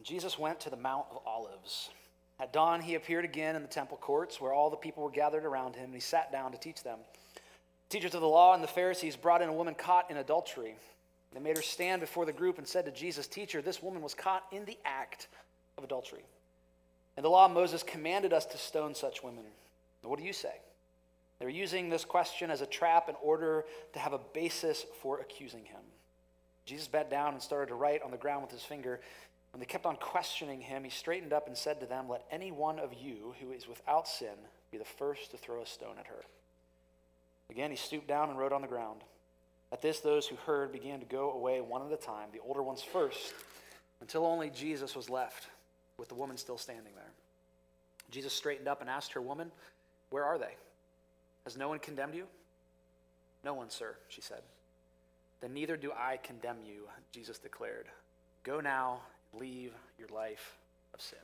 And Jesus went to the Mount of Olives. At dawn, he appeared again in the temple courts where all the people were gathered around him, and he sat down to teach them. Teachers of the law and the Pharisees brought in a woman caught in adultery. They made her stand before the group and said to Jesus, "Teacher, this woman was caught in the act of adultery. And the law of Moses commanded us to stone such women. What do you say?" They were using this question as a trap in order to have a basis for accusing him. Jesus bent down and started to write on the ground with his finger. When they kept on questioning him, he straightened up and said to them, "Let any one of you who is without sin be the first to throw a stone at her." Again, he stooped down and wrote on the ground. At this, those who heard began to go away one at a time, the older ones first, until only Jesus was left, with the woman still standing there. Jesus straightened up and asked her, "Woman, where are they? Has no one condemned you?" "No one, sir," she said. "Then neither do I condemn you," Jesus declared. "Go now, leave your life of sin."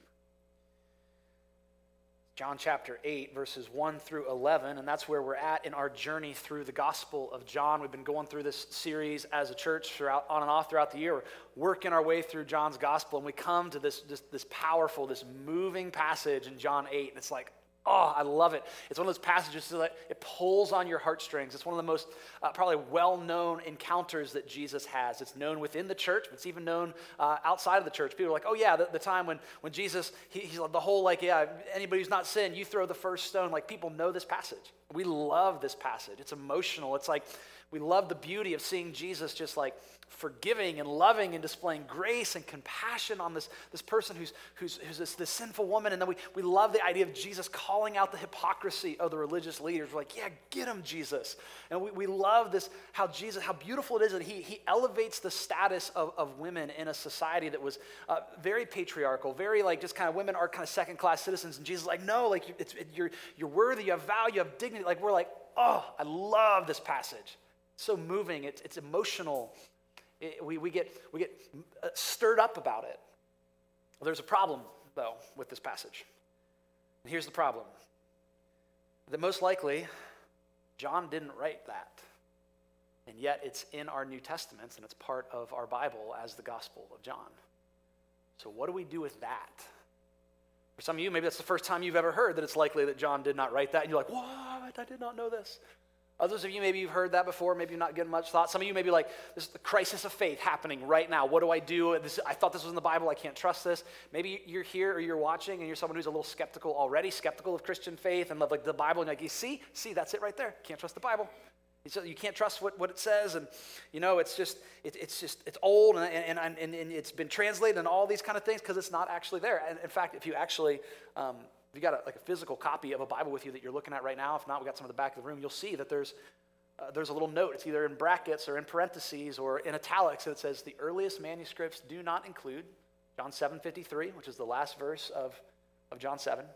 John chapter 8, verses 1 through 11, and that's where we're at in our journey through the Gospel of John. We've been going through this series as a church throughout, on and off throughout the year. We're working our way through John's Gospel, and we come to this powerful, this moving passage in John 8, and it's like, oh, I love it. It's one of those passages that it pulls on your heartstrings. It's one of the most probably well-known encounters that Jesus has. It's known within the church, but it's even known outside of the church. People are like, oh yeah, the time when Jesus, he's like the whole like, yeah, anybody who's not sinned, you throw the first stone. Like people know this passage. We love this passage. It's emotional. It's like we love the beauty of seeing Jesus just like forgiving and loving and displaying grace and compassion on this person who's this sinful woman. And then we love the idea of Jesus calling out the hypocrisy of the religious leaders. We're like, yeah, get him, Jesus. And we love this, how Jesus, how beautiful it is that he elevates the status of women in a society that was very patriarchal, very like just kind of women are kind of second-class citizens. And Jesus is like, no, like you're worthy, you have value, you have dignity. Like we're like, oh, I love this passage. It's so moving. It's emotional. We get stirred up about it. Well, there's a problem, though, with this passage. And here's the problem. That most likely, John didn't write that. And yet, it's in our New Testaments, and it's part of our Bible as the Gospel of John. So what do we do with that? For some of you, maybe that's the first time you've ever heard that it's likely that John did not write that. And you're like, what? I did not know this. Others of you, maybe you've heard that before. Maybe you're not getting much thought. Some of you may be like, this is the crisis of faith happening right now. What do I do? I thought this was in the Bible. I can't trust this. Maybe you're here or you're watching and you're someone who's a little skeptical already, skeptical of Christian faith and love like the Bible. And you're like, you see, that's it right there. Can't trust the Bible. You can't trust what it says. And, you know, it's just it's old and it's been translated and all these kind of things because it's not actually there. And in fact, if you actually... if you got a physical copy of a Bible with you that you're looking at right now, if not, we got some in the back of the room, you'll see that there's a little note. It's either in brackets or in parentheses or in italics that says the earliest manuscripts do not include John 7:53, which is the last verse of John 7,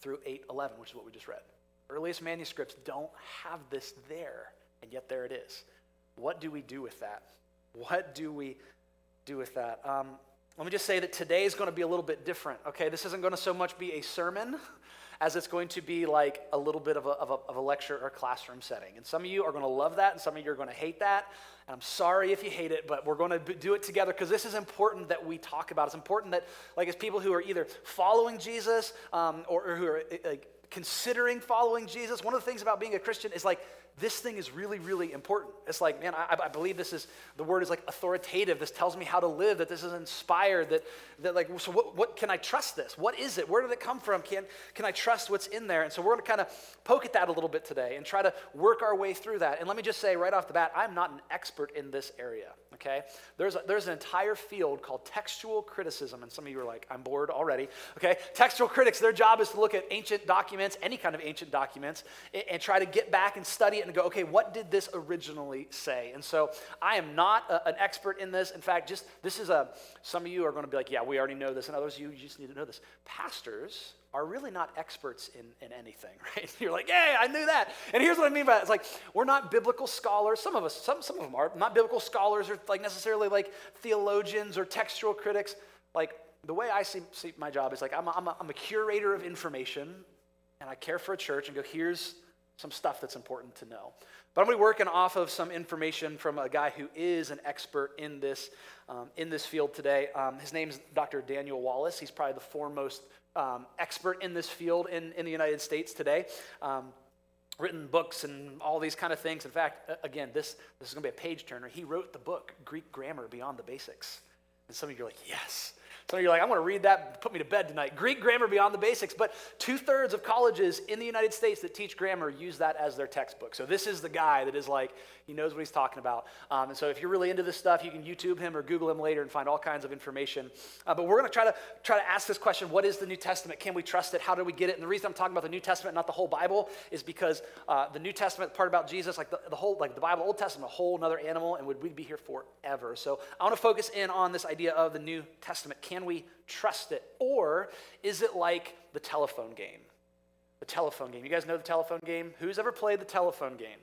through 8:11, which is what we just read. Earliest manuscripts don't have this there, and yet there it is. What do we do with that? What do we do with that? Let me just say that today is going to be a little bit different, okay? This isn't going to so much be a sermon as it's going to be like a little bit of a lecture or classroom setting. And some of you are going to love that, and some of you are going to hate that. And I'm sorry if you hate it, but we're going to do it together because this is important that we talk about. It's important that, like, as people who are either following Jesus or who are like, considering following Jesus, one of the things about being a Christian is like, this thing is really, really important. It's like, man, I believe this is, the word is like authoritative. This tells me how to live, that this is inspired, that like, so what can I trust this? What is it? Where did it come from? Can I trust what's in there? And so we're going to kind of poke at that a little bit today and try to work our way through that. And let me just say right off the bat, I'm not an expert in this area, okay? There's an entire field called textual criticism. And some of you are like, I'm bored already, okay? Textual critics, their job is to look at ancient documents, any kind of ancient documents, and try to get back and study it and go, okay, what did this originally say? And so I am not an expert in this. In fact, just this is some of you are going to be like, yeah, we already know this. And others, you just need to know this. Pastors are really not experts in anything, right? You're like, hey, I knew that. And here's what I mean by that. It's like, we're not biblical scholars. Some of us, some of them are not biblical scholars or like necessarily like theologians or textual critics. Like the way I see my job is like, I'm a curator of information and I care for a church and go, here's some stuff that's important to know. But I'm going to be working off of some information from a guy who is an expert in this field today. His name's Dr. Daniel Wallace. He's probably the foremost expert in this field in the United States today. Written books and all these kind of things. In fact, again, this is going to be a page turner. He wrote the book, Greek Grammar Beyond the Basics. And some of you are like, yes. Some of you are like, I'm going to read that, put me to bed tonight. Greek Grammar Beyond the Basics. But 2/3 of colleges in the United States that teach grammar use that as their textbook. So this is the guy that is like, he knows what he's talking about. And so if you're really into this stuff, you can YouTube him or Google him later and find all kinds of information. But we're going to try to ask this question, what is the New Testament? Can we trust it? How do we get it? And the reason I'm talking about the New Testament, not the whole Bible, is because the New Testament part about Jesus, like the whole, like the Bible, Old Testament, a whole nother animal, and we'd be here forever. So I want to focus in on this idea of the New Testament. Can we trust it? Or is it like the telephone game? The telephone game. You guys know the telephone game? Who's ever played the telephone game?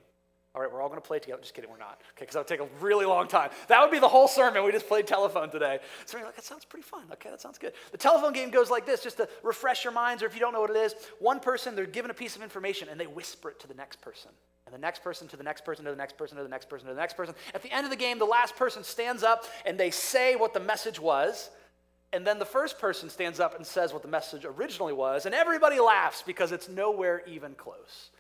All right, we're all going to play together. Just kidding, we're not. Okay, because that would take a really long time. That would be the whole sermon. We just played telephone today. So you're like, that sounds pretty fun. Okay, that sounds good. The telephone game goes like this, just to refresh your minds, or if you don't know what it is, one person, they're given a piece of information, and they whisper it to the next person. And the next person to the next person to the next person to the next person to the next person. At the end of the game, the last person stands up, and they say what the message was. And then the first person stands up and says what the message originally was, and everybody laughs because it's nowhere even close.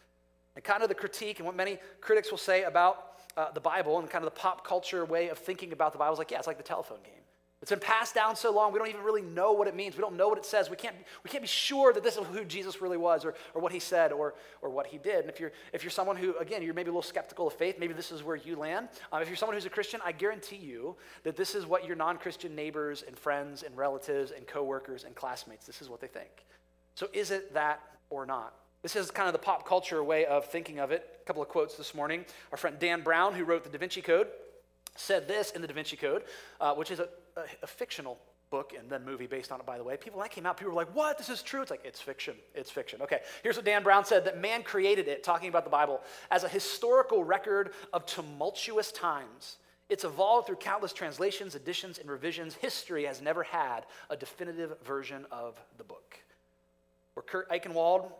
And kind of the critique and what many critics will say about the Bible and kind of the pop culture way of thinking about the Bible is like, yeah, it's like the telephone game. It's been passed down so long, we don't even really know what it means. We don't know what it says. We can't be sure that this is who Jesus really was or what he said or what he did. And if you're someone who, again, you're maybe a little skeptical of faith, maybe this is where you land. If you're someone who's a Christian, I guarantee you that this is what your non-Christian neighbors and friends and relatives and coworkers and classmates, this is what they think. So is it that or not? This is kind of the pop culture way of thinking of it. A couple of quotes this morning. Our friend Dan Brown, who wrote The Da Vinci Code, said this in The Da Vinci Code, which is a fictional book and then movie based on it, by the way. People, when that came out, people were like, what? This is true? It's like, it's fiction. It's fiction. Okay, here's what Dan Brown said, that man created it, talking about the Bible, as a historical record of tumultuous times. It's evolved through countless translations, additions, and revisions. History has never had a definitive version of the book. Or Kurt Eichenwald,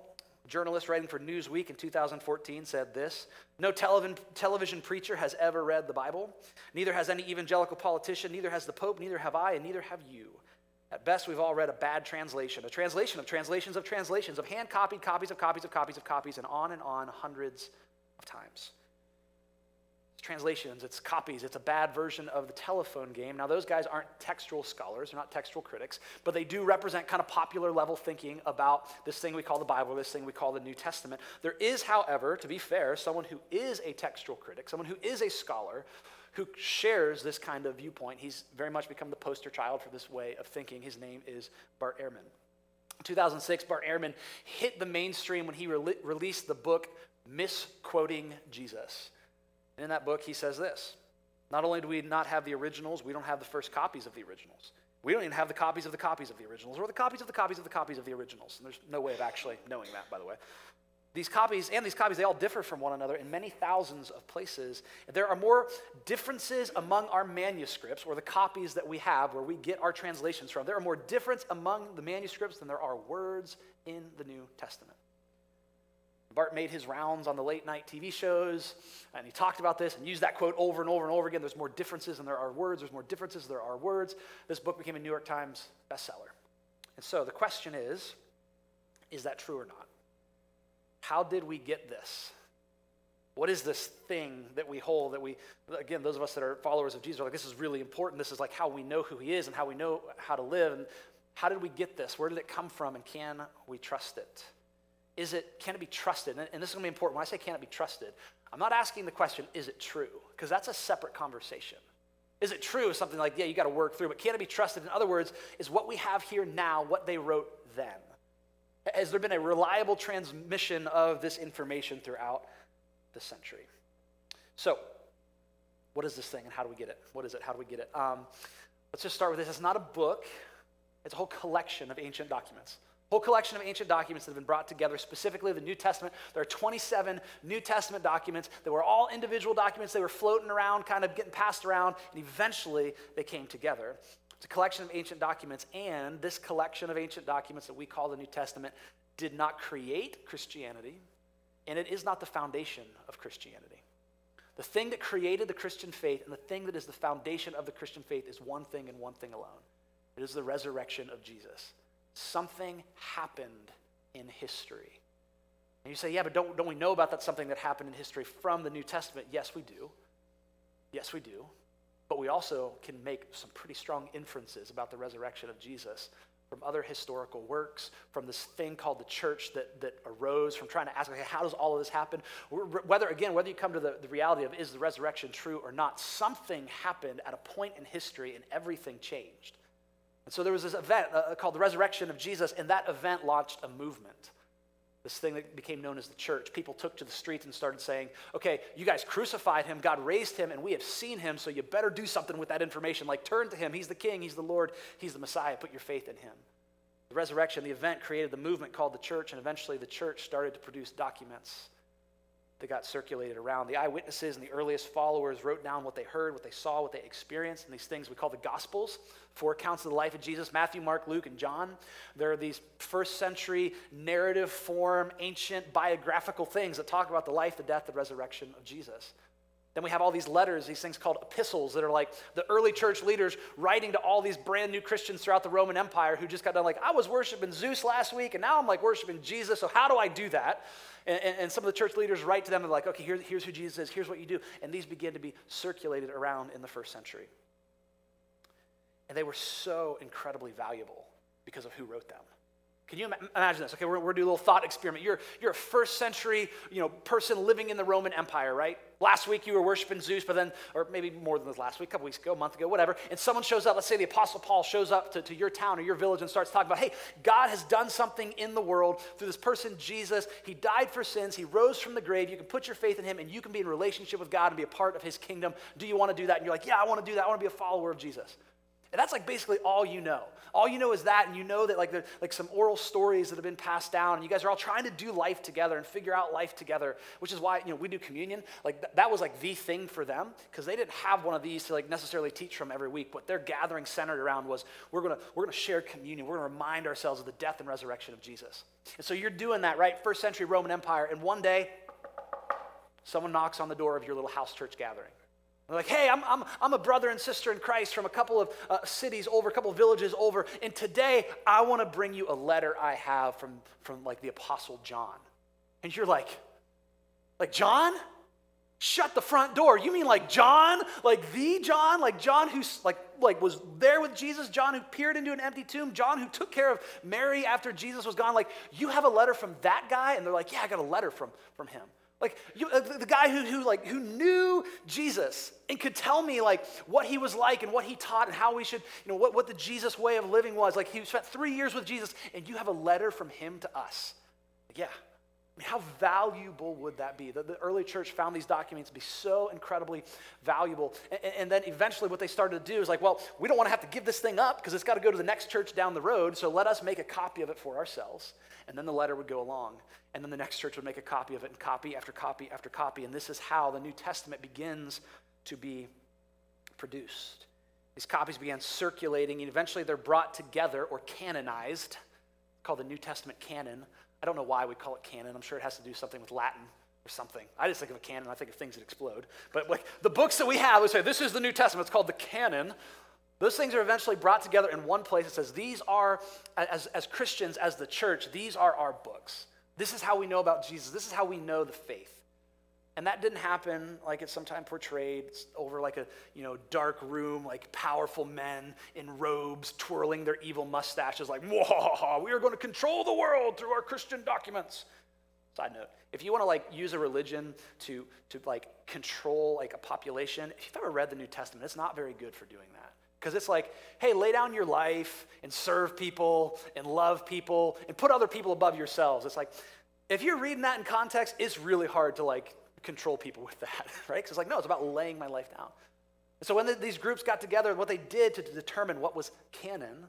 a journalist writing for Newsweek in 2014, said this, no television preacher has ever read the Bible. Neither has any evangelical politician, neither has the Pope, neither have I, and neither have you. At best, we've all read a bad translation, a translation of translations of translations, of hand-copied copies of copies of copies of copies, and on, hundreds of times. It's translations, it's copies, it's a bad version of the telephone game. Now, those guys aren't textual scholars, they're not textual critics, but they do represent kind of popular level thinking about this thing we call the Bible, this thing we call the New Testament. There is, however, to be fair, someone who is a textual critic, someone who is a scholar, who shares this kind of viewpoint. He's very much become the poster child for this way of thinking. His name is Bart Ehrman. In 2006, Bart Ehrman hit the mainstream when he released the book Misquoting Jesus. And in that book, he says this, not only do we not have the originals, we don't have the first copies of the originals. We don't even have the copies of the copies of the originals, or the copies of the copies of the copies of the originals. And there's no way of actually knowing that, by the way. These copies, they all differ from one another in many thousands of places. There are more differences among our manuscripts, or the copies that we have, where we get our translations from. There are more differences among the manuscripts than there are words in the New Testament. Bart made his rounds on the late night TV shows, and he talked about this and used that quote over and over and over again. There's more differences than there are words. There's more differences than there are words. This book became a New York Times bestseller. And so the question is that true or not? How did we get this? What is this thing that we hold that we, again, those of us that are followers of Jesus are like, this is really important. This is like how we know who he is and how we know how to live. And how did we get this? Where did it come from? And can we trust it? Can it be trusted? And this is going to be important. When I say can it be trusted, I'm not asking the question, is it true? Because that's a separate conversation. Is it true is something like, yeah, you got to work through, but can it be trusted? In other words, is what we have here now what they wrote then? Has there been a reliable transmission of this information throughout the century? So what is this thing and how do we get it? What is it? How do we get it? Let's just start with this. It's not a book. It's a whole collection of ancient documents. Whole collection of ancient documents that have been brought together, specifically the New Testament. There are 27 New Testament documents that were all individual documents. They were floating around, kind of getting passed around, and eventually they came together. It's a collection of ancient documents, and this collection of ancient documents that we call the New Testament did not create Christianity. And it is not the foundation of Christianity. The thing that created the Christian faith and the thing that is the foundation of the Christian faith is one thing and one thing alone. It is the resurrection of Jesus. Something happened in history. And you say, yeah, but don't we know about that something that happened in history from the New Testament? Yes, we do. Yes, we do. But we also can make some pretty strong inferences about the resurrection of Jesus from other historical works, from this thing called the church that arose from trying to ask, okay, how does all of this happen? Whether you come to the reality of is the resurrection true or not, something happened at a point in history and everything changed. And so there was this event called the resurrection of Jesus, and that event launched a movement. This thing that became known as the church. People took to the streets and started saying, okay, you guys crucified him, God raised him, and we have seen him, so you better do something with that information. Like, turn to him. He's the king. He's the Lord. He's the Messiah. Put your faith in him. The resurrection, the event, created the movement called the church, and eventually the church started to produce documents that got circulated around. The eyewitnesses and the earliest followers wrote down what they heard, what they saw, what they experienced, and these things we call the Gospels, four accounts of the life of Jesus, Matthew, Mark, Luke, and John. There are these first century narrative form, ancient biographical things that talk about the life, the death, the resurrection of Jesus. Then we have all these letters, these things called epistles that are like the early church leaders writing to all these brand new Christians throughout the Roman Empire who just got done like, I was worshiping Zeus last week and now I'm like worshiping Jesus, so how do I do that? And some of the church leaders write to them and like, okay, here's who Jesus is, here's what you do. And these begin to be circulated around in the first century. And they were so incredibly valuable because of who wrote them. Can you imagine this? Okay, we're doing a little thought experiment. You're a first century, person living in the Roman Empire, right? Last week you were worshiping Zeus, but then, or maybe more than this last week, a couple weeks ago, a month ago, whatever, and someone shows up, let's say the Apostle Paul shows up to your town or your village and starts talking about, hey, God has done something in the world through this person, Jesus. He died for sins. He rose from the grave. You can put your faith in him, and you can be in relationship with God and be a part of his kingdom. Do you want to do that? And you're like, yeah, I want to do that. I want to be a follower of Jesus. And that's like basically all you know. All you know is that, and you know that like there's like some oral stories that have been passed down, and you guys are all trying to do life together and figure out life together, which is why we do communion. Like that was like the thing for them because they didn't have one of these to like necessarily teach from every week. What their gathering centered around was we're gonna share communion. We're gonna remind ourselves of the death and resurrection of Jesus. And so you're doing that, right? First century Roman Empire, and one day someone knocks on the door of your little house church gathering. They're like, hey, I'm a brother and sister in Christ from a couple of cities over, a couple of villages over, and today I want to bring you a letter I have from like the Apostle John. And you're like John? Shut the front door. You mean like John? Like the John? Like John who's like was there with Jesus? John who peered into an empty tomb? John who took care of Mary after Jesus was gone? Like, you have a letter from that guy? And they're like, yeah, I got a letter from him. Like the guy who knew Jesus and could tell me like what he was like and what he taught and how we should, what the Jesus way of living was. Like, he spent 3 years with Jesus, and you have a letter from him to us. Like, yeah. I mean, how valuable would that be? The early church found these documents to be so incredibly valuable. And then eventually what they started to do is like, well, we don't want to have to give this thing up because it's got to go to the next church down the road, so let us make a copy of it for ourselves. And then the letter would go along, and then the next church would make a copy of it, and copy after copy after copy. And this is how the New Testament begins to be produced. These copies began circulating, and eventually they're brought together or canonized, called the New Testament canon. I don't know why we call it canon. I'm sure it has to do something with Latin or something. I just think of a canon. I think of things that explode. But like the books that we have, we say, this is the New Testament. It's called the canon. Those things are eventually brought together in one place. It says, these are, as Christians, as the church, these are our books. This is how we know about Jesus. This is how we know the faith. And that didn't happen like it's sometimes portrayed over like a dark room, like powerful men in robes twirling their evil mustaches like, we are going to control the world through our Christian documents. Side note, if you want to like use a religion to like control like a population, if you've ever read the New Testament, it's not very good for doing that. Because it's like, hey, lay down your life and serve people and love people and put other people above yourselves. It's like, if you're reading that in context, it's really hard to like control people with that, right? Because it's like, no, it's about laying my life down. And so when these groups got together, what they did to determine what was canon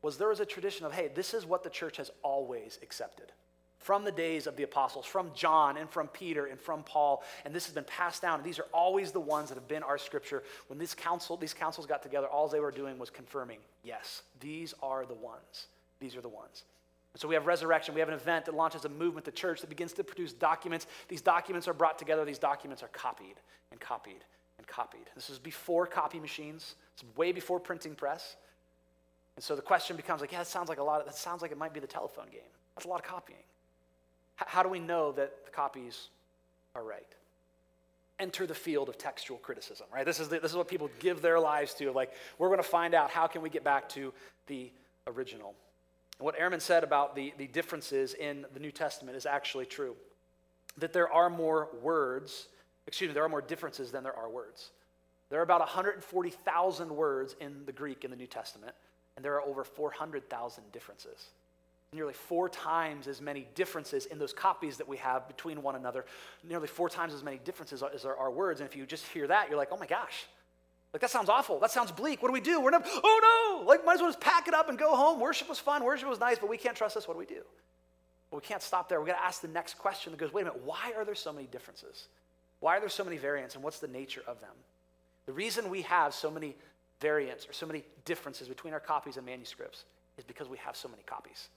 was there was a tradition of, hey, this is what the church has always accepted. From the days of the apostles, from John and from Peter and from Paul, and this has been passed down. And these are always the ones that have been our scripture. When these councils got together, all they were doing was confirming, yes, these are the ones. These are the ones. So we have resurrection, we have an event that launches a movement, the church, that begins to produce documents. These documents are brought together, these documents are copied and copied and copied. This is before copy machines, it's way before printing press. And so the question becomes like, yeah, that sounds like a lot, that sounds like it might be the telephone game. That's a lot of copying. How do we know that the copies are right? Enter the field of textual criticism, right? This is what people give their lives to, like, we're gonna find out how can we get back to the original. And what Ehrman said about the differences in the New Testament is actually true, that there are more differences than there are words. There are about 140,000 words in the Greek in the New Testament, and there are over 400,000 differences. Nearly four times as many differences in those copies that we have between one another, nearly four times as many differences as there are words. And if you just hear that, you're like, oh my gosh, like that sounds awful. That sounds bleak. What do we do? Might as well just pack it up and go home. Worship was fun. Worship was nice, but we can't trust this. What do we do? Well, we can't stop there. We've got to ask the next question that goes, wait a minute, why are there so many differences? Why are there so many variants, and what's the nature of them? The reason we have so many variants or so many differences between our copies and manuscripts is because we have so many copies.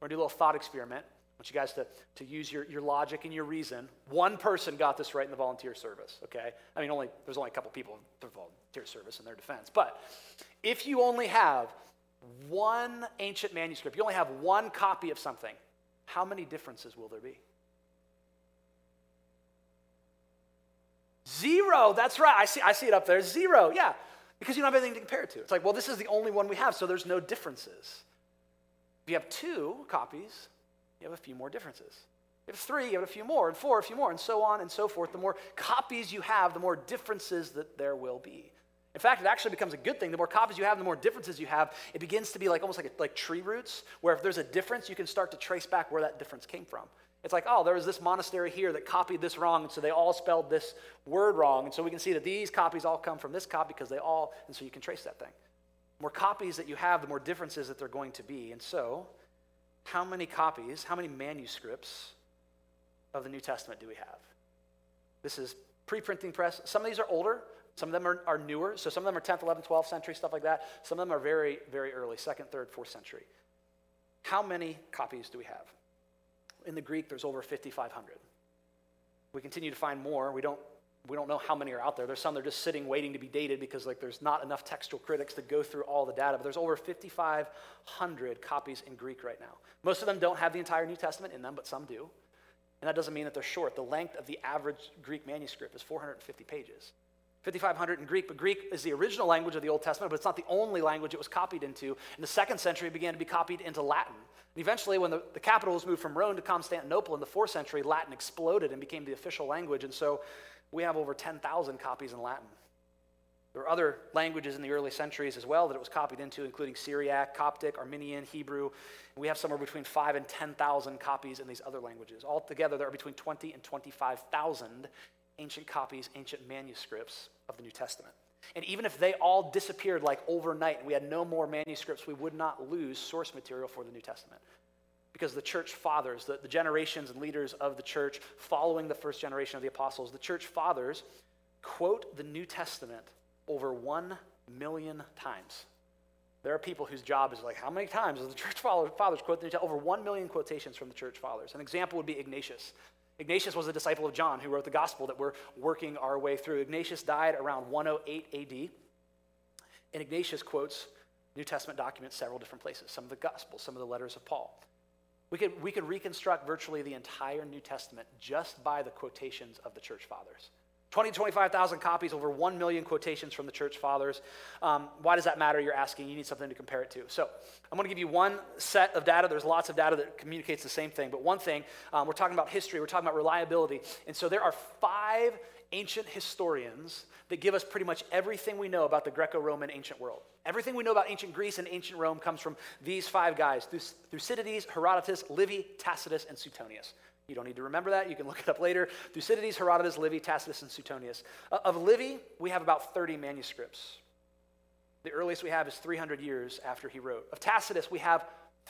We're gonna do a little thought experiment. I want you guys to use your logic and your reason. One person got this right in the volunteer service, okay? I mean, there's only a couple people in the volunteer service in their defense. But if you only have one ancient manuscript, you only have one copy of something, how many differences will there be? Zero, that's right. I see it up there, zero, yeah. Because you don't have anything to compare it to. It's like, well, this is the only one we have, so there's no differences. If you have two copies, you have a few more differences. If you have three, you have a few more, and four, a few more, and so on and so forth. The more copies you have, the more differences that there will be. In fact, it actually becomes a good thing. The more copies you have, the more differences you have. It begins to be like almost like tree roots, where if there's a difference, you can start to trace back where that difference came from. It's like, oh, there was this monastery here that copied this wrong, and so they all spelled this word wrong, and so we can see that these copies all come from this copy because they all, and so you can trace that thing. The more copies that you have, the more differences that they're going to be. And so, how many copies, how many manuscripts of the New Testament do we have? This is pre-printing press. Some of these are older. Some of them are newer. So some of them are 10th, 11th, 12th century, stuff like that. Some of them are very, very early, 2nd, 3rd, 4th century. How many copies do we have? In the Greek, there's over 5,500. We continue to find more. We don't know how many are out there. There's some that are just sitting waiting to be dated because there's not enough textual critics to go through all the data, but there's over 5,500 copies in Greek right now. Most of them don't have the entire New Testament in them, but some do. And that doesn't mean that they're short. The length of the average Greek manuscript is 450 pages. 5,500 in Greek, but Greek is the original language of the Old Testament, but it's not the only language it was copied into. In the 2nd century, it began to be copied into Latin. And eventually, when the capital was moved from Rome to Constantinople in the 4th century, Latin exploded and became the official language, and so we have over 10,000 copies in Latin. There were other languages in the early centuries as well that it was copied into, including Syriac, Coptic, Armenian, Hebrew. And we have somewhere between 5,000 and 10,000 copies in these other languages. Altogether, there are between 20,000 and 25,000 ancient copies, ancient manuscripts of the New Testament. And even if they all disappeared overnight and we had no more manuscripts, we would not lose source material for the New Testament. Because the church fathers, the generations and leaders of the church following the first generation of the apostles, the church fathers quote the New Testament over 1 million times. There are people whose job is how many times does the church fathers quote the New Testament? Over 1 million quotations from the church fathers. An example would be Ignatius. Ignatius was a disciple of John who wrote the gospel that we're working our way through. Ignatius died around 108 AD, and Ignatius quotes New Testament documents several different places, some of the gospels, some of the letters of Paul. We could reconstruct virtually the entire New Testament just by the quotations of the church fathers. 20,000 to 25,000 copies, over 1 million quotations from the church fathers. Why does that matter, you're asking? You need something to compare it to. So I'm going to give you one set of data. There's lots of data that communicates the same thing. But one thing, we're talking about history. We're talking about reliability. And so there are 5 ancient historians that give us pretty much everything we know about the Greco-Roman ancient world. Everything we know about ancient Greece and ancient Rome comes from these 5 guys, Thucydides, Herodotus, Livy, Tacitus, and Suetonius. You don't need to remember that. You can look it up later. Thucydides, Herodotus, Livy, Tacitus, and Suetonius. Of Livy, we have about 30 manuscripts. The earliest we have is 300 years after he wrote. Of Tacitus, we have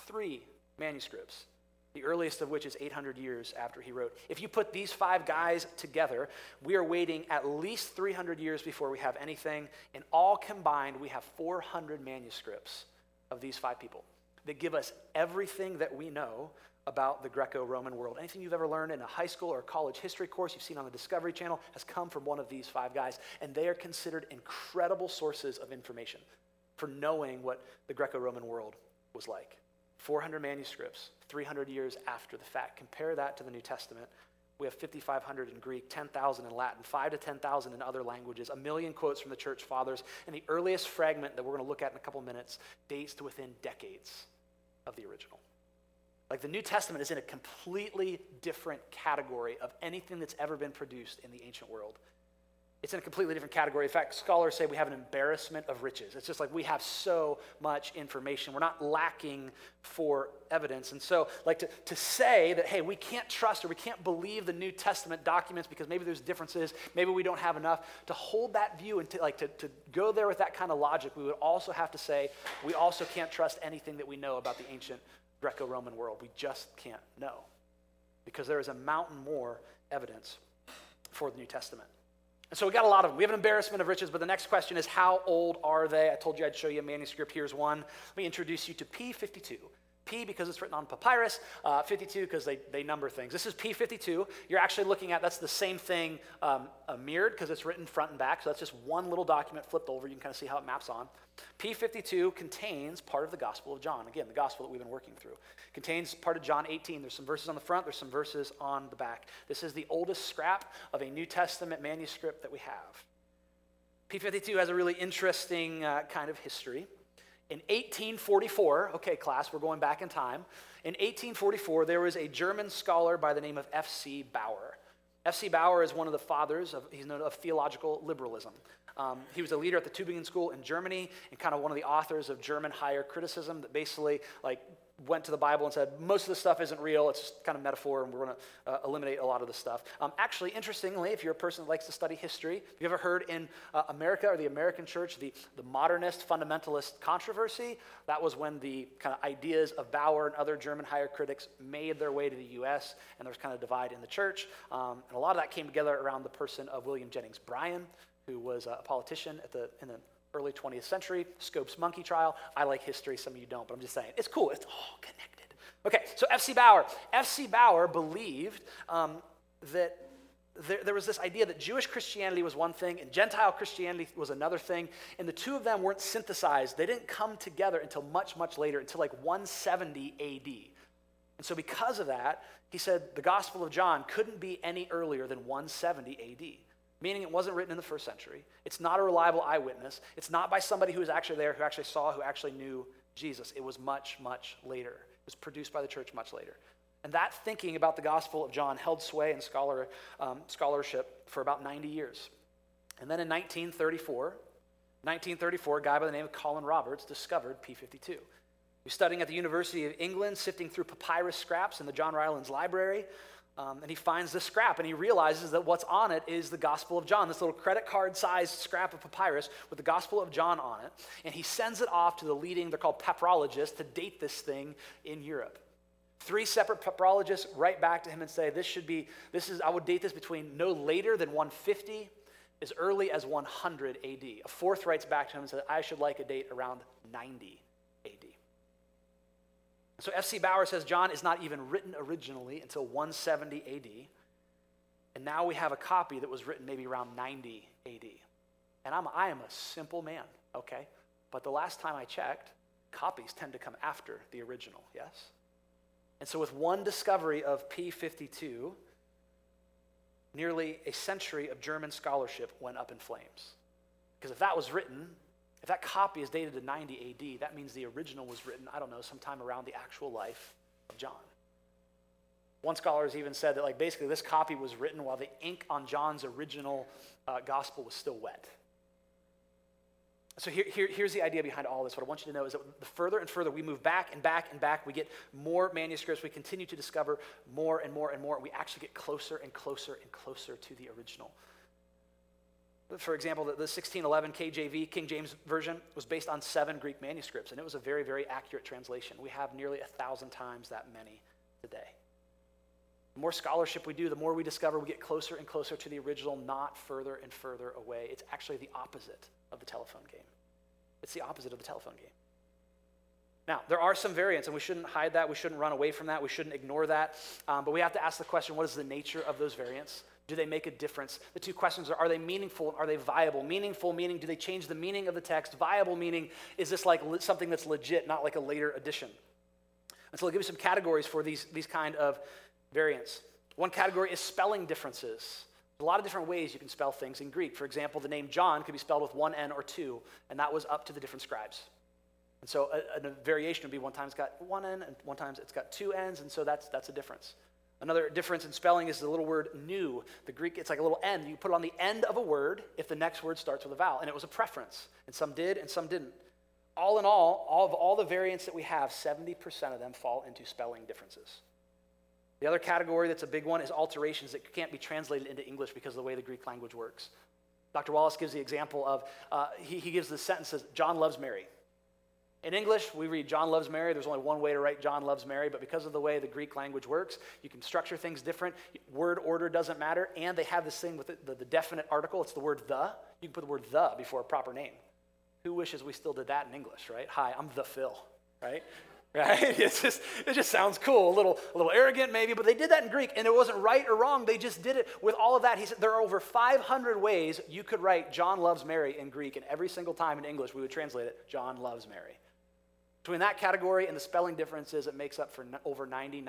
3 manuscripts, the earliest of which is 800 years after he wrote. If you put these 5 guys together, we are waiting at least 300 years before we have anything, and all combined, we have 400 manuscripts of these 5 people. that give us everything that we know about the Greco-Roman world. Anything you've ever learned in a high school or college history course you've seen on the Discovery Channel has come from one of these five guys, and they are considered incredible sources of information for knowing what the Greco-Roman world was like. 400 manuscripts, 300 years after the fact. Compare that to the New Testament. We have 5,500 in Greek, 10,000 in Latin, 5 to 10,000 in other languages, a million quotes from the church fathers, and the earliest fragment that we're going to look at in a couple minutes dates to within decades of the original. Like, the New Testament is in a completely different category of anything that's ever been produced in the ancient world. It's in a completely different category. In fact, scholars say we have an embarrassment of riches. It's just like we have so much information. We're not lacking for evidence. And so, like, to say that, hey, we can't trust or we can't believe the New Testament documents because maybe there's differences, maybe we don't have enough, to hold that view and to go there with that kind of logic, we would also have to say we also can't trust anything that we know about the ancient Greco-Roman world. We just can't know because there is a mountain more evidence for the New Testament. And so we got a lot of them. We have an embarrassment of riches, but the next question is, how old are they? I told you I'd show you a manuscript. Here's one. Let me introduce you to P52. P because it's written on papyrus, 52 because they number things. This is P52. You're actually looking at, that's the same thing mirrored because it's written front and back. So that's just one little document flipped over. You can kind of see how it maps on. P52 contains part of the Gospel of John. Again, the gospel that we've been working through. Contains part of John 18. There's some verses on the front. There's some verses on the back. This is the oldest scrap of a New Testament manuscript that we have. P52 has a really interesting kind of history. In 1844, okay, class, we're going back in time. In 1844, there was a German scholar by the name of F.C. Bauer. F.C. Bauer is one of the fathers of, he's known of theological liberalism. He was a leader at the Tübingen School in Germany and kind of one of the authors of German higher criticism that basically like went to the Bible and said, most of the stuff isn't real, it's just kind of metaphor, and we're going to eliminate a lot of the stuff. Actually, interestingly, if you're a person that likes to study history, have you ever heard in America or the American church, the modernist fundamentalist controversy? That was when the kind of ideas of Bauer and other German higher critics made their way to the U.S., and there was kind of a divide in the church. And a lot of that came together around the person of William Jennings Bryan, who was a politician in the early 20th century, Scopes monkey trial. I like history, some of you don't, but I'm just saying, it's cool, it's all connected. Okay, so F.C. Bauer. F.C. Bauer believed that there was this idea that Jewish Christianity was one thing and Gentile Christianity was another thing, and the two of them weren't synthesized. They didn't come together until much, much later, until like 170 AD. And so because of that, he said the Gospel of John couldn't be any earlier than 170 AD. Meaning it wasn't written in the first century. It's not a reliable eyewitness. It's not by somebody who was actually there, who actually saw, who actually knew Jesus. It was much, much later. It was produced by the church much later. And that thinking about the Gospel of John held sway in scholarship for about 90 years. And then in 1934, a guy by the name of Colin Roberts discovered P52. He was studying at the University of England, sifting through papyrus scraps in the John Rylands Library, and he finds this scrap, and he realizes that what's on it is the Gospel of John, this little credit card-sized scrap of papyrus with the Gospel of John on it, and he sends it off to the leading, they're called papyrologists, to date this thing in Europe. Three separate papyrologists write back to him and say, I would date this between no later than 150, as early as 100 AD. A fourth writes back to him and says, I should like a date around 90 AD. So F.C. Bauer says John is not even written originally until 170 AD, and now we have a copy that was written maybe around 90 AD. And I am a simple man, okay? But the last time I checked, copies tend to come after the original, yes? And so with one discovery of P52, nearly a century of German scholarship went up in flames. Because if that was written, if that copy is dated to 90 AD, that means the original was written, I don't know, sometime around the actual life of John. One scholar has even said that, like, basically this copy was written while the ink on John's original gospel was still wet. So here's the idea behind all this. What I want you to know is that the further and further we move back and back and back, we get more manuscripts, we continue to discover more and more and more, we actually get closer and closer and closer to the original. For example, the 1611 KJV, King James Version, was based on 7 Greek manuscripts, and it was a very, very accurate translation. We have nearly 1,000 times that many today. The more scholarship we do, the more we discover we get closer and closer to the original, not further and further away. It's actually the opposite of the telephone game. Now, there are some variants, and we shouldn't hide that. We shouldn't run away from that. We shouldn't ignore that. But we have to ask the question, what is the nature of those variants? Do they make a difference? The two questions are they meaningful and are they viable? Meaningful meaning, do they change the meaning of the text? Viable meaning, is this like something that's legit, not like a later addition? And so I'll give you some categories for these kind of variants. One category is spelling differences. A lot of different ways you can spell things in Greek. For example, the name John could be spelled with one N or two, and that was up to the different scribes. And so a variation would be one time it's got one N, and one time it's got two Ns, and so that's a difference. Another difference in spelling is the little word new. The Greek, it's like a little N. You put it on the end of a word if the next word starts with a vowel, and it was a preference. And some did, and some didn't. All in all of all the variants that we have, 70% of them fall into spelling differences. The other category that's a big one is alterations that can't be translated into English because of the way the Greek language works. Dr. Wallace gives the example of, he gives the sentence that John loves Mary. In English, we read John loves Mary. There's only one way to write John loves Mary, but because of the way the Greek language works, you can structure things different. Word order doesn't matter, and they have this thing with the definite article. It's the word the. You can put the word the before a proper name. Who wishes we still did that in English, right? Hi, I'm the Phil, right? Right? It just sounds cool, a little arrogant maybe, but they did that in Greek, and it wasn't right or wrong. They just did it with all of that. He said there are over 500 ways you could write John loves Mary in Greek, and every single time in English we would translate it, John loves Mary. Between that category and the spelling differences, it makes up for over 99%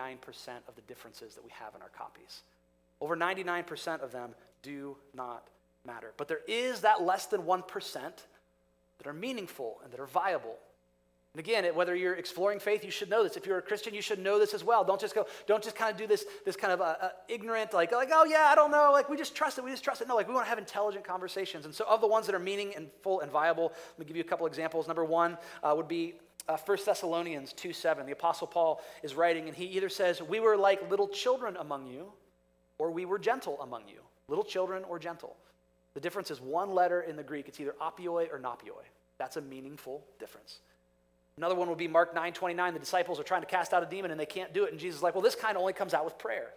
of the differences that we have in our copies. Over 99% of them do not matter. But there is that less than 1% that are meaningful and that are viable. And again, whether you're exploring faith, you should know this. If you're a Christian, you should know this as well. Don't just kind of do this kind of ignorant, like, oh yeah, I don't know, like we just trust it. No, like we want to have intelligent conversations. And so of the ones that are meaningful and viable, let me give you a couple examples. Number one would be 1 Thessalonians 2:7, the Apostle Paul is writing, and he either says, we were like little children among you, or we were gentle among you. Little children or gentle. The difference is one letter in the Greek. It's either apioi or napioi. That's a meaningful difference. Another one would be Mark 9:29. The disciples are trying to cast out a demon, and they can't do it. And Jesus is like, well, this kind only comes out with prayer.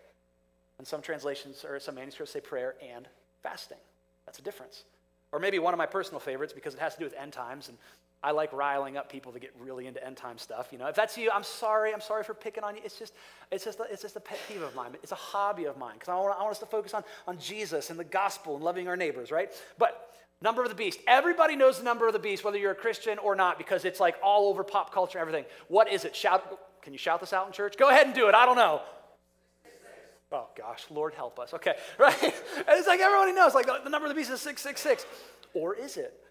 And some translations or some manuscripts say prayer and fasting. That's a difference. Or maybe one of my personal favorites, because it has to do with end times, and I like riling up people to get really into end time stuff. You know, if that's you, I'm sorry for picking on you. It's just a pet peeve of mine. It's a hobby of mine because I want us to focus on Jesus and the gospel and loving our neighbors, right? But number of the beast. Everybody knows the number of the beast, whether you're a Christian or not, because it's like all over pop culture, everything. What is it? Can you shout this out in church? Go ahead and do it. I don't know. Oh gosh, Lord help us. Okay, right? And it's like everybody knows. Like the number of the beast is 666, or is it?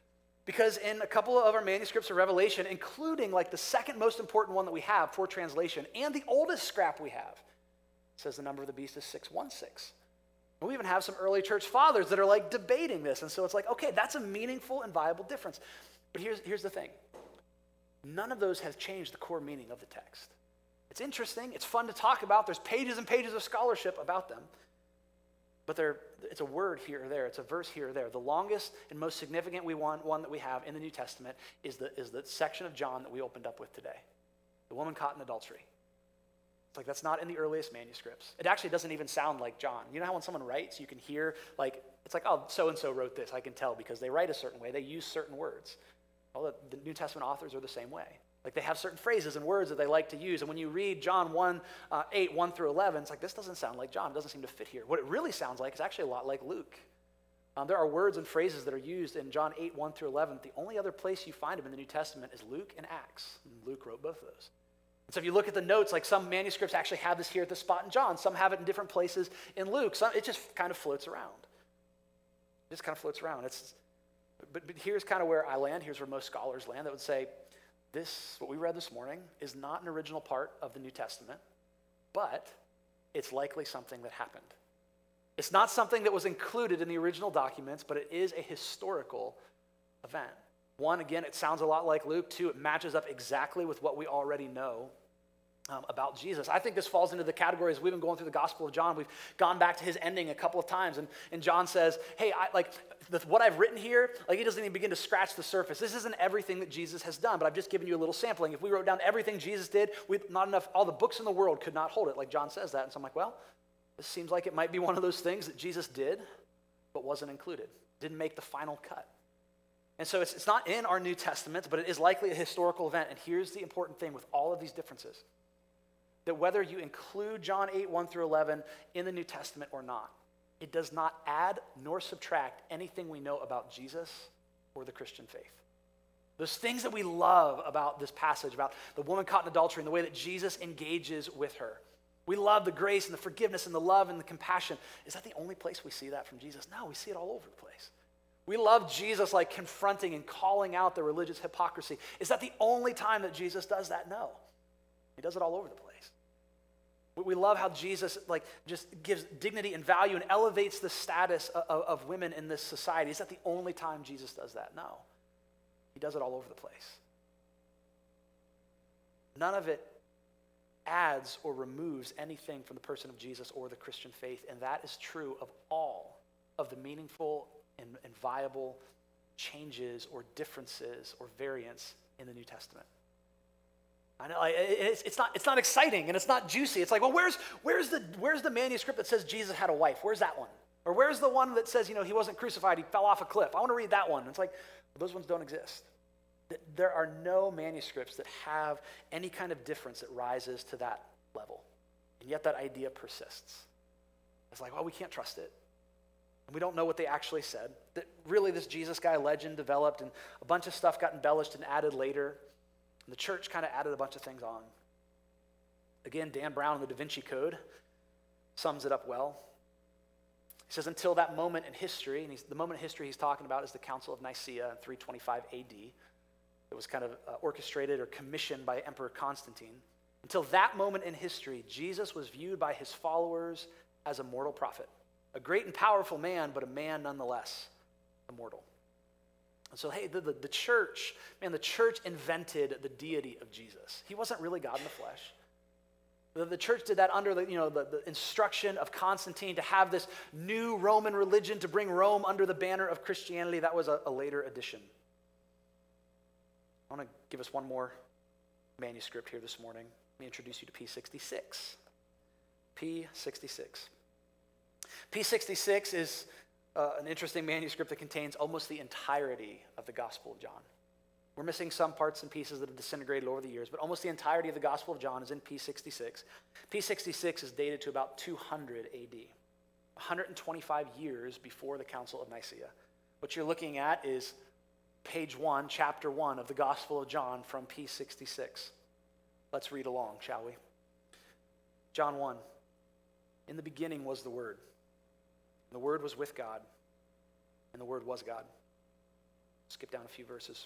Because in a couple of our manuscripts of Revelation, including like the second most important one that we have for translation and the oldest scrap we have, it says the number of the beast is 616. And we even have some early church fathers that are like debating this. And so it's like, okay, that's a meaningful and viable difference. But here's the thing. None of those have changed the core meaning of the text. It's interesting. It's fun to talk about. There's pages and pages of scholarship about them. But it's a word here or there. It's a verse here or there. The longest and most significant one that we have in the New Testament is the section of John that we opened up with today. The woman caught in adultery. It's like that's not in the earliest manuscripts. It actually doesn't even sound like John. You know how when someone writes, you can hear, like, it's like, oh, so-and-so wrote this. I can tell because they write a certain way. They use certain words. All the New Testament authors are the same way. Like they have certain phrases and words that they like to use. And when you read John 1:8 through 11, it's like, this doesn't sound like John. It doesn't seem to fit here. What it really sounds like is actually a lot like Luke. There are words and phrases that are used in John 8:1 through 11. The only other place you find them in the New Testament is Luke and Acts. And Luke wrote both of those. And so if you look at the notes, like some manuscripts actually have this here at the spot in John. Some have it in different places in Luke. Some, it just kind of floats around. It just kind of floats around. But here's kind of where I land. Here's where most scholars land that would say, this, what we read this morning, is not an original part of the New Testament, but it's likely something that happened. It's not something that was included in the original documents, but it is a historical event. One, again, it sounds a lot like Luke. Two, it matches up exactly with what we already know about Jesus. I think this falls into the categories. We've been going through the Gospel of John. We've gone back to his ending a couple of times, and John says, hey, what I've written here, like, it doesn't even begin to scratch the surface. This isn't everything that Jesus has done, but I've just given you a little sampling. If we wrote down everything Jesus did, all the books in the world could not hold it. Like, John says that, and so I'm like, well, this seems like it might be one of those things that Jesus did, but wasn't included, didn't make the final cut. And so it's not in our New Testament, but it is likely a historical event. And here's the important thing with all of these differences, that whether you include John 8, 1 through 11 in the New Testament or not, it does not add nor subtract anything we know about Jesus or the Christian faith. Those things that we love about this passage, about the woman caught in adultery and the way that Jesus engages with her. We love the grace and the forgiveness and the love and the compassion. Is that the only place we see that from Jesus? No, we see it all over the place. We love Jesus like confronting and calling out the religious hypocrisy. Is that the only time that Jesus does that? No. He does it all over the place. We love how Jesus like just gives dignity and value and elevates the status of women in this society. Is that the only time Jesus does that? No. He does it all over the place. None of it adds or removes anything from the person of Jesus or the Christian faith, and that is true of all of the meaningful and viable changes or differences or variants in the New Testament. I know it's not exciting and it's not juicy. It's like, well, where's the manuscript that says Jesus had a wife? Where's that one? Or where's the one that says, you know, he wasn't crucified, he fell off a cliff? I want to read that one. It's like, those ones don't exist. There are no manuscripts that have any kind of difference that rises to that level. And yet that idea persists. It's like, well, we can't trust it. And we don't know what they actually said. That really this Jesus guy legend developed and a bunch of stuff got embellished and added later. And the church kind of added a bunch of things on. Again, Dan Brown in the Da Vinci Code sums it up well. He says, until that moment in history, and the moment in history he's talking about is the Council of Nicaea in 325 AD. It was kind of orchestrated or commissioned by Emperor Constantine. Until that moment in history, Jesus was viewed by his followers as a mortal prophet, a great and powerful man, but a man nonetheless, immortal. And so, hey, the church, man, the church invented the deity of Jesus. He wasn't really God in the flesh. The church did that under the instruction of Constantine to have this new Roman religion to bring Rome under the banner of Christianity. That was a later addition. I want to give us one more manuscript here this morning. Let me introduce you to P66. P66 is an interesting manuscript that contains almost the entirety of the Gospel of John. We're missing some parts and pieces that have disintegrated over the years, but almost the entirety of the Gospel of John is in P66. P66 is dated to about 200 AD, 125 years before the Council of Nicaea. What you're looking at is page 1, chapter 1 of the Gospel of John from P66. Let's read along, shall we? John 1, in the beginning was the Word, and the Word was with God, and the Word was God. Skip down a few verses.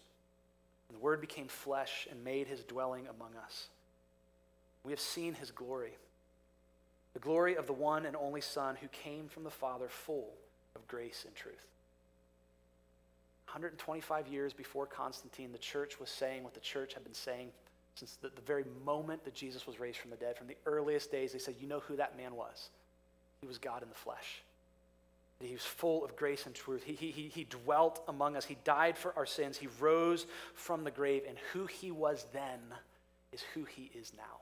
And the Word became flesh and made his dwelling among us. We have seen his glory, the glory of the one and only Son who came from the Father full of grace and truth. 125 years before Constantine, the church was saying what the church had been saying since the very moment that Jesus was raised from the dead. From the earliest days, they said, you know who that man was? He was God in the flesh. He was full of grace and truth. He dwelt among us. He died for our sins. He rose from the grave. And who he was then is who he is now.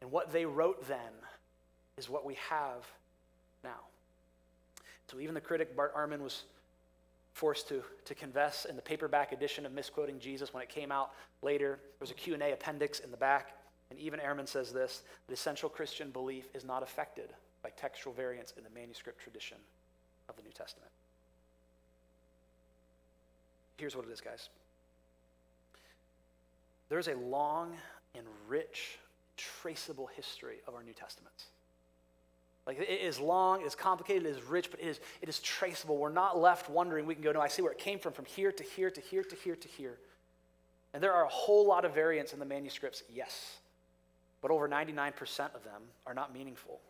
And what they wrote then is what we have now. So even the critic Bart Ehrman was forced to confess in the paperback edition of misquoting Jesus when it came out later. There was a Q&A appendix in the back. And even Ehrman says this, that essential Christian belief is not affected by textual variants in the manuscript tradition of the New Testament. Here's what it is, guys. There's a long and rich, traceable history of our New Testaments. Like, it is long, it is complicated, it is rich, but it is traceable. We're not left wondering. We can go, no, I see where it came from here to here to here to here to here. And there are a whole lot of variants in the manuscripts, yes. But over 99% of them are not meaningful.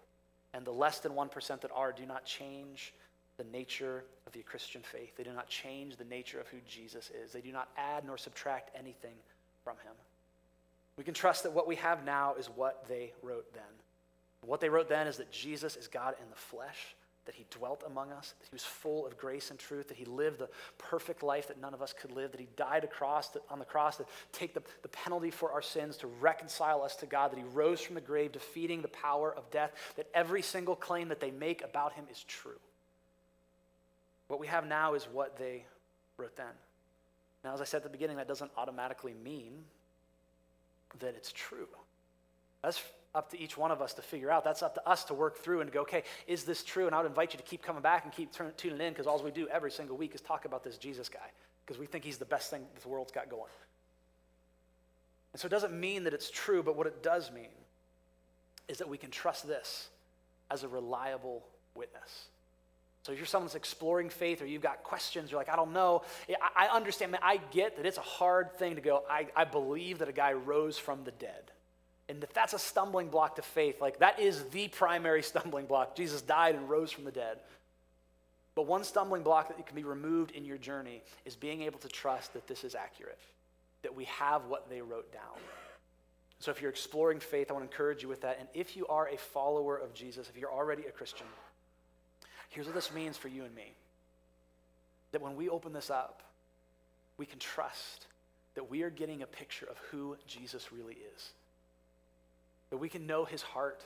And the less than 1% that are do not change the nature of the Christian faith. They do not change the nature of who Jesus is. They do not add nor subtract anything from him. We can trust that what we have now is what they wrote then. What they wrote then is that Jesus is God in the flesh, that he dwelt among us, that he was full of grace and truth, that he lived the perfect life that none of us could live, that he died on the cross to take the penalty for our sins, to reconcile us to God, that he rose from the grave, defeating the power of death, that every single claim that they make about him is true. What we have now is what they wrote then. Now, as I said at the beginning, that doesn't automatically mean that it's true. That's up to each one of us to figure out. That's up to us to work through and to go, okay, is this true? And I would invite you to keep coming back and keep tuning in, because all we do every single week is talk about this Jesus guy, because we think he's the best thing this world's got going. And so it doesn't mean that it's true, but what it does mean is that we can trust this as a reliable witness. So if you're someone that's exploring faith, or you've got questions, you're like, I don't know, I understand, man, I get that it's a hard thing to go, I believe that a guy rose from the dead. And that that's a stumbling block to faith. Like, that is the primary stumbling block. Jesus died and rose from the dead. But one stumbling block that can be removed in your journey is being able to trust that this is accurate, that we have what they wrote down. So if you're exploring faith, I want to encourage you with that. And if you are a follower of Jesus, if you're already a Christian, here's what this means for you and me. That when we open this up, we can trust that we are getting a picture of who Jesus really is. That we can know his heart.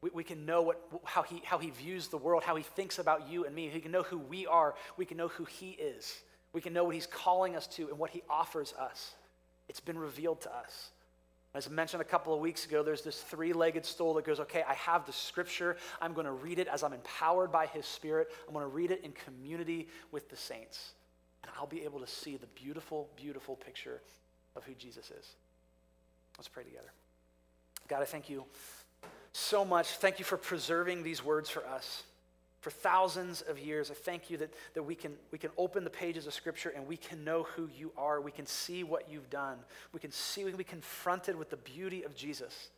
We can know how he views the world, how he thinks about you and me. He can know who we are. We can know who he is. We can know what he's calling us to and what he offers us. It's been revealed to us. As I mentioned a couple of weeks ago, there's this three-legged stool that goes, okay, I have the scripture. I'm going to read it as I'm empowered by his spirit. I'm going to read it in community with the saints. And I'll be able to see the beautiful, beautiful picture of who Jesus is. Let's pray together. God, I thank you so much. Thank you for preserving these words for us. For thousands of years, I thank you that we can open the pages of Scripture and we can know who you are. We can see what you've done. We can be confronted with the beauty of Jesus.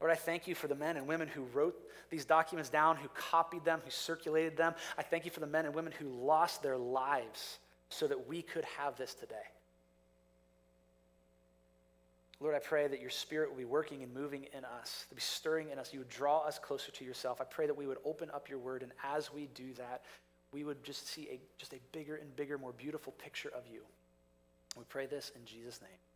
Lord, I thank you for the men and women who wrote these documents down, who copied them, who circulated them. I thank you for the men and women who lost their lives so that we could have this today. Lord, I pray that your spirit will be working and moving in us, to be stirring in us. You would draw us closer to yourself. I pray that we would open up your word, and as we do that, we would just see a bigger and bigger, more beautiful picture of you. We pray this in Jesus' name.